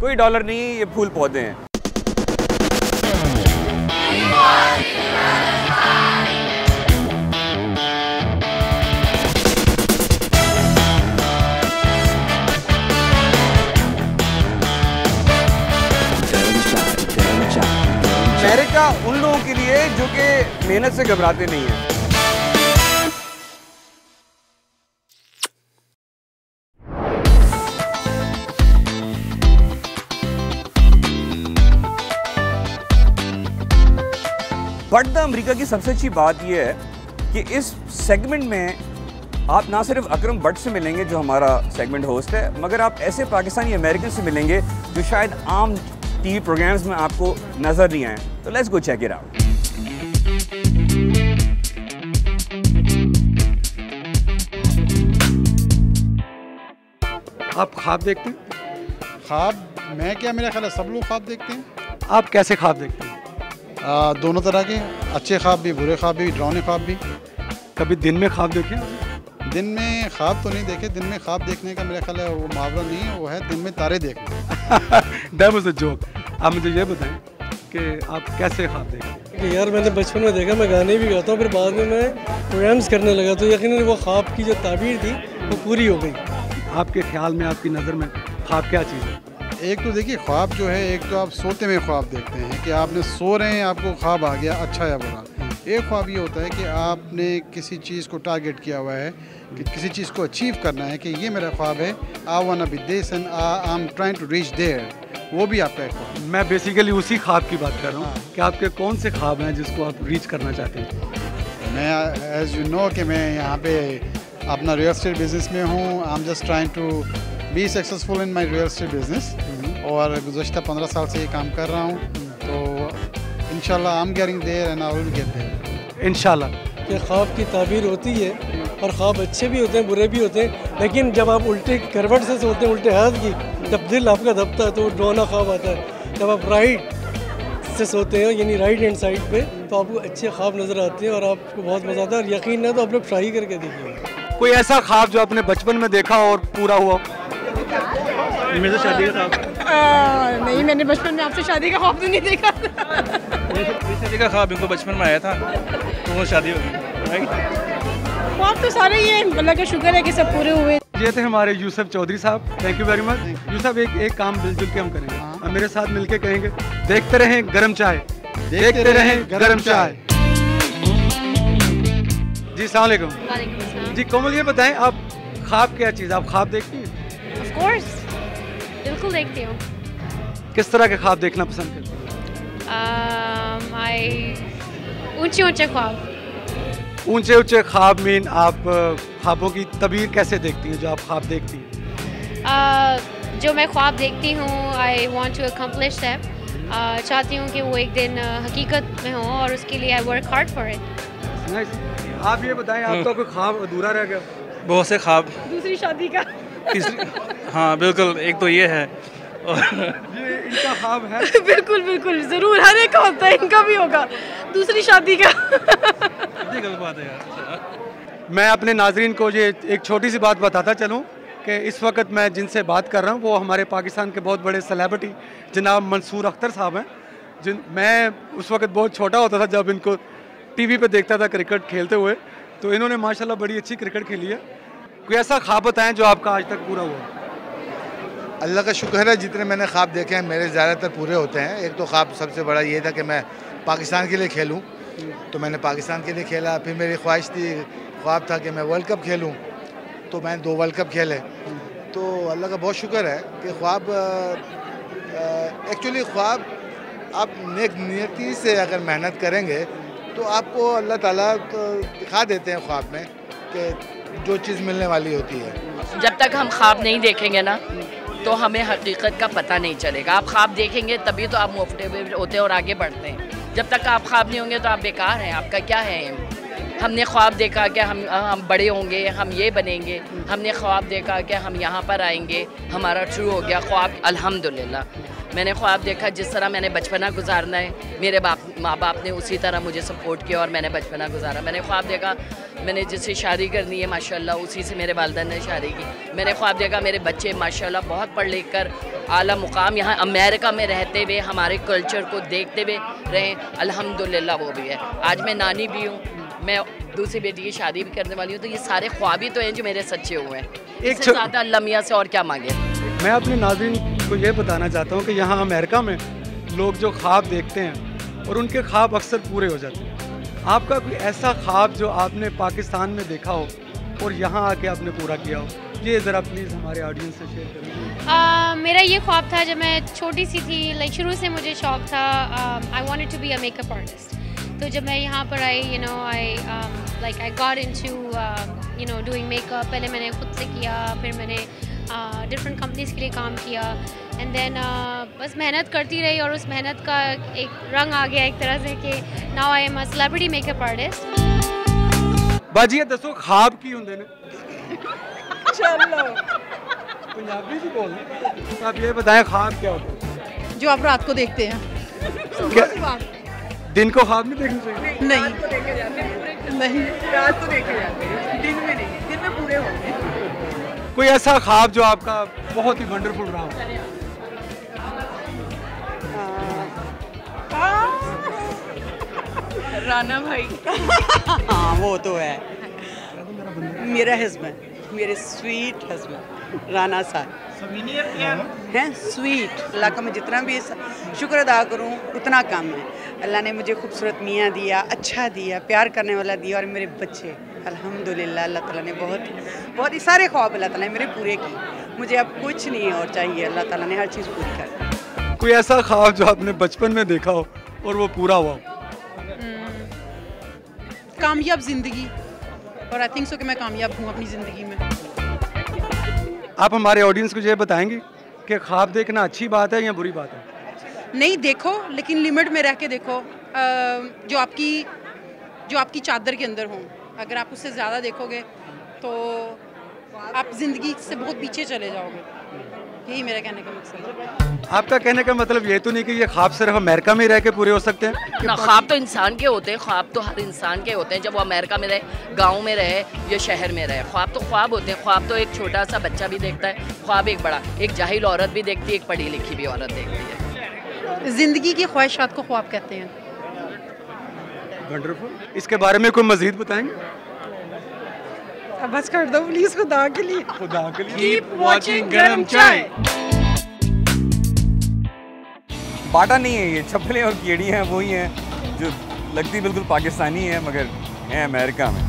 کوئی ڈالر نہیں ہے، یہ پھول پودے ہیں. امریکہ ان لوگوں کے لیے جو کہ محنت سے گھبراتے نہیں ہیں. بٹ دا امریکہ کی سب سے اچھی بات یہ ہے کہ اس سیگمنٹ میں آپ نہ صرف اکرم بٹ سے ملیں گے جو ہمارا سیگمنٹ ہوسٹ ہے، مگر آپ ایسے پاکستانی امریکن سے ملیں گے جو شاید عام ٹی وی پروگرامز میں آپ کو نظر نہیں آئے. تو let's go check it out. آپ خواب دیکھتے ہیں؟ خواب میں کیا، میرا خیال ہے سب لوگ خواب دیکھتے ہیں. آپ کیسے خواب دیکھتے ہیں؟ دونوں طرح کے، اچھے خواب بھی، برے خواب بھی، ڈراؤنے خواب بھی. کبھی دن میں خواب دیکھیں؟ دن میں خواب تو نہیں دیکھے. دن میں خواب دیکھنے کا میرا خیال ہے وہ محاورہ نہیں ہے، وہ ہے دن میں تارے دیکھنا. That was a joke. آپ مجھے یہ بتائیں کہ آپ کیسے خواب دیکھتے ہیں؟ یار میں نے بچپن میں دیکھا، میں گانے بھی گاتا ہوں، پھر بعد میں پروگرامس کرنے لگا تو یقیناً وہ خواب کی جو تعبیر تھی وہ پوری ہو گئی. آپ کے خیال میں، آپ کی نظر میں خواب کیا چیز ہے؟ ایک تو دیکھیے خواب جو ہے، ایک تو آپ سوتے میں خواب دیکھتے ہیں کہ آپ نے سو رہے ہیں، آپ کو خواب آ گیا اچھا یا برا. ایک خواب یہ ہوتا ہے کہ آپ نے کسی چیز کو ٹارگیٹ کیا ہوا ہے کہ کسی چیز کو اچیو کرنا ہے کہ یہ میرا خواب ہے، I want to be this and I am trying to reach there. وہ بھی آپ کا ایک خواب. میں بیسیکلی اسی خواب کی بات کر رہا ہوں کہ آپ کے کون سے خواب ہیں جس کو آپ ریچ کرنا چاہتے ہیں. میں ایز یو نو کہ میں یہاں پہ اپنا ریئل اسٹیٹ بزنس میں ہوں. I am just trying to be successful in my real estate business, اور گزشتہ 15 سال سے یہ کام کر رہا ہوں. تو انشاءاللہ I'm getting there and I will get there. انشاءاللہ. یہ خواب کی تعبیر ہوتی ہے، اور خواب اچھے بھی ہوتے ہیں، برے بھی ہوتے ہیں، لیکن جب آپ الٹے کروٹ سے سوتے ہیں، الٹے ہاتھ کی، جب دل آپ کا دھبتا ہے تو وہ ڈراؤنا خواب آتا ہے. جب آپ رائٹ سے سوتے ہیں، یعنی رائٹ ہینڈ سائڈ پہ، تو آپ کو اچھے خواب نظر آتے ہیں اور آپ کو بہت مزہ آتا ہے. اور یقین ہے تو آپ لوگ ٹرائی کر کے دیکھیے. کوئی ایسا خواب جو آپ نے بچپن میں دیکھا اور پورا ہوا؟ میرے سے شادی کا خواب. نہیں، میں نے بچپن میں آپ سے شادی کا خواب تو نہیں دیکھا تھا. شادی کا خواب ان کو بچپن میں آیا تھا تو وہ شادی ہو گئی. رائٹ، خواب تو سارے ہی ہیں، اللہ کا شکر ہے کہ سب پورے ہوئے. یہ تھے ہمارے یوسف چودھری صاحب. Thank you very much Yusuf. ایک کام مل جل کے ہم کریں گے، اور میرے ساتھ مل کے کہیں گے، دیکھتے رہیں گرم چائے، دیکھتے رہیں گرم چائے. جی السلام علیکم. جی کومل، یہ بتائیں آپ خواب کیا چیز، آپ خواب دیکھتی ہیں؟ آف کورس، بالکل دیکھتی ہوں. کس طرح کے خواب دیکھنا پسند کرتی ہیں؟ اونچے اونچے خواب. اونچے اونچے خواب مین آپ خوابوں کی تعبیر کیسے دیکھتی ہیں جو آپ خواب دیکھتی ہیں؟ جو میں خواب دیکھتی ہوں، I want to accomplish that. چاہتی ہوں کہ وہ ایک دن حقیقت میں ہوں، اور اس کے لیے I work hard for it. آپ یہ بتائیں، آپ کا کوئی خواب ادھورا رہ گیا؟ بہت سے خواب. دوسری شادی کا. ہاں بالکل، ایک تو یہ ہے. یہ ان کا خواب ہے؟ بالکل بالکل، ضرور، ہر ایک کا ہوتا ہے، ان کا بھی ہوگا. دوسری شادی کا غلط بات ہے یار. میں اپنے ناظرین کو یہ ایک چھوٹی سی بات بتاتا چلوں کہ اس وقت میں جن سے بات کر رہا ہوں وہ ہمارے پاکستان کے بہت بڑے سیلیبریٹی جناب منصور اختر صاحب ہیں. میں اس وقت بہت چھوٹا ہوتا تھا جب ان کو ٹی وی پہ دیکھتا تھا کرکٹ کھیلتے ہوئے. تو انہوں نے ماشاءاللہ بڑی اچھی کرکٹ کھیلی ہے. کوئی ایسا خواب بتائیں جو آپ کا آج تک پورا ہوا؟ اللہ کا شکر ہے جتنے میں نے خواب دیکھے ہیں میرے زیادہ تر پورے ہوتے ہیں. ایک تو خواب سب سے بڑا یہ تھا کہ میں پاکستان کے لیے کھیلوں، تو میں نے پاکستان کے لیے کھیلا. پھر میری خواہش تھی، خواب تھا کہ میں ورلڈ کپ کھیلوں، تو میں نے 2 ورلڈ کپ کھیلے. تو اللہ کا بہت شکر ہے کہ خواب، ایکچولی خواب آپ نیک نیتی سے اگر محنت کریں گے تو آپ کو اللہ تعالیٰ دکھا دیتے ہیں خواب میں کہ جو چیز ملنے والی ہوتی ہے. جب تک ہم خواب نہیں دیکھیں گے نا تو ہمیں حقیقت کا پتہ نہیں چلے گا. آپ خواب دیکھیں گے تبھی تو آپ موٹیویٹ ہوتے ہیں اور آگے بڑھتے ہیں. جب تک آپ خواب نہیں ہوں گے تو آپ بیکار ہیں. آپ کا کیا ہے ایم؟ ہم نے خواب دیکھا کہ ہم بڑے ہوں گے، ہم یہ بنیں گے. ہم نے خواب دیکھا کہ ہم یہاں پر آئیں گے، ہمارا ٹرو ہو گیا خواب، الحمدللہ. میں نے خواب دیکھا جس طرح میں نے بچپنا گزارنا ہے، میرے ماں باپ نے اسی طرح مجھے سپورٹ کیا اور میں نے بچپنا گزارا. میں نے خواب دیکھا میں نے جس سے شادی کرنی ہے ماشاءاللہ اسی سے میرے والدین نے شادی کی. میں نے خواب دیکھا میرے بچے ماشاءاللہ بہت پڑھ لکھ کر اعلیٰ مقام یہاں امریکہ میں رہتے ہوئے ہمارے کلچر کو دیکھتے ہوئے رہیں, الحمدللہ وہ بھی ہے. آج میں نانی بھی ہوں, میں دوسری بیٹی کی شادی بھی کرنے والی ہوں, تو یہ سارے خواب ہی تو ہیں جو میرے سچے ہوئے ہیں. ایک زیادہ اللہ میاں سے اور کیا مانگے. میں اپنے ناظرین کو یہ بتانا چاہتا ہوں کہ یہاں امریکہ میں لوگ جو خواب دیکھتے ہیں اور ان کے خواب اکثر پورے ہو جاتے ہیں. آپ کا کوئی ایسا خواب جو آپ نے پاکستان میں دیکھا ہو اور یہاں آ کے آپ نے پورا کیا ہو, یہ ذرا پلیز ہمارے آڈینس سے شیئر کریں. میرا یہ خواب تھا جب میں چھوٹی سی تھی, لائک شروع سے مجھے شوق تھا, I wanted to be a make up artist. تو جب میں یہاں پر آئی, you know, I got into doing make up. پہلے میں نے خود سے کیا, پھر میں نے ڈفرینٹ کمپنیز کے لیے کام کیا, اینڈ دین بس محنت کرتی رہی اور اس محنت کا ایک رنگ آ گیا ایک طرح سے کہ now I am a celebrity make up artist. باجی دسو خواب کی ہوندے نے. چلو پنجابی سے بول رہے, آپ یہ بتائیں خواب کیا ہوتے ہیں جو آپ رات کو دیکھتے ہیں؟ دن کو خواب نہیں دیکھنا چاہیے. نہیں نہیں, رات کو دیکھے جاتے ہیں, دن میں نہیں, دن میں پورے ہوتے ہیں. کوئی ایسا خواب جو آپ کا بہت ہی ونڈرفل رہا ہو؟ رانا بھائی. ہاں وہ تو ہے, میرا ہسبینڈ, میرے سویٹ ہسبینڈ رانا صاحب ہیں, سویٹ. اللہ کا میں جتنا بھی شکر ادا کروں اتنا کم ہے. اللہ نے مجھے خوبصورت میاں دیا, اچھا دیا, پیار کرنے والا دیا, اور میرے بچے الحمدللہ. اللہ تعالیٰ نے بہت بہت یہ سارے خواب اللہ تعالیٰ نے میرے پورے کی. مجھے اب کچھ نہیں اور چاہیے, اللہ تعالیٰ نے ہر چیز پوری کر دی. کوئی ایسا خواب جو آپ نے بچپن میں دیکھا ہو اور وہ پورا ہوا ہو؟ کامیاب زندگی, اور آئی تھنک سو کہ میں کامیاب ہوں اپنی زندگی میں. آپ ہمارے آڈینس کو یہ بتائیں گے کہ خواب دیکھنا اچھی بات ہے یا بری بات ہے؟ نہیں, دیکھو لیکن لمٹ میں رہ کے دیکھو, جو آپ کی چادر کے اندر ہوں. اگر آپ اس سے زیادہ دیکھو گے تو آپ زندگی سے بہت پیچھے چلے جاؤ گے. یہی میرا کہنے کا مقصد ہے. آپ کا کہنے کا مطلب یہ تو نہیں کہ یہ خواب صرف امریکہ میں رہ کے پورے ہو سکتے ہیں؟ خواب تو انسان کے ہوتے ہیں, خواب تو ہر انسان کے ہوتے ہیں, جب وہ امریکہ میں رہے, گاؤں میں رہے یا شہر میں رہے. خواب تو خواب ہوتے ہیں. خواب تو ایک چھوٹا سا بچہ بھی دیکھتا ہے خواب, ایک بڑا, ایک جاہل عورت بھی دیکھتی ہے, ایک پڑھی لکھی بھی عورت دیکھتی ہے. زندگی کی خواہشات کو خواب کہتے ہیں. ونڈرفل. اس کے بارے میں کوئی مزید بتائیں گے؟ بس کر دو پلیز, خدا کے لیے, خدا کے لیے. کیپ واچنگ گرم چائے. باٹا نہیں ہے یہ, چپلیں اور کیڑی ہیں وہی ہیں جو لگتی بالکل پاکستانی ہیں مگر ہیں امریکہ میں.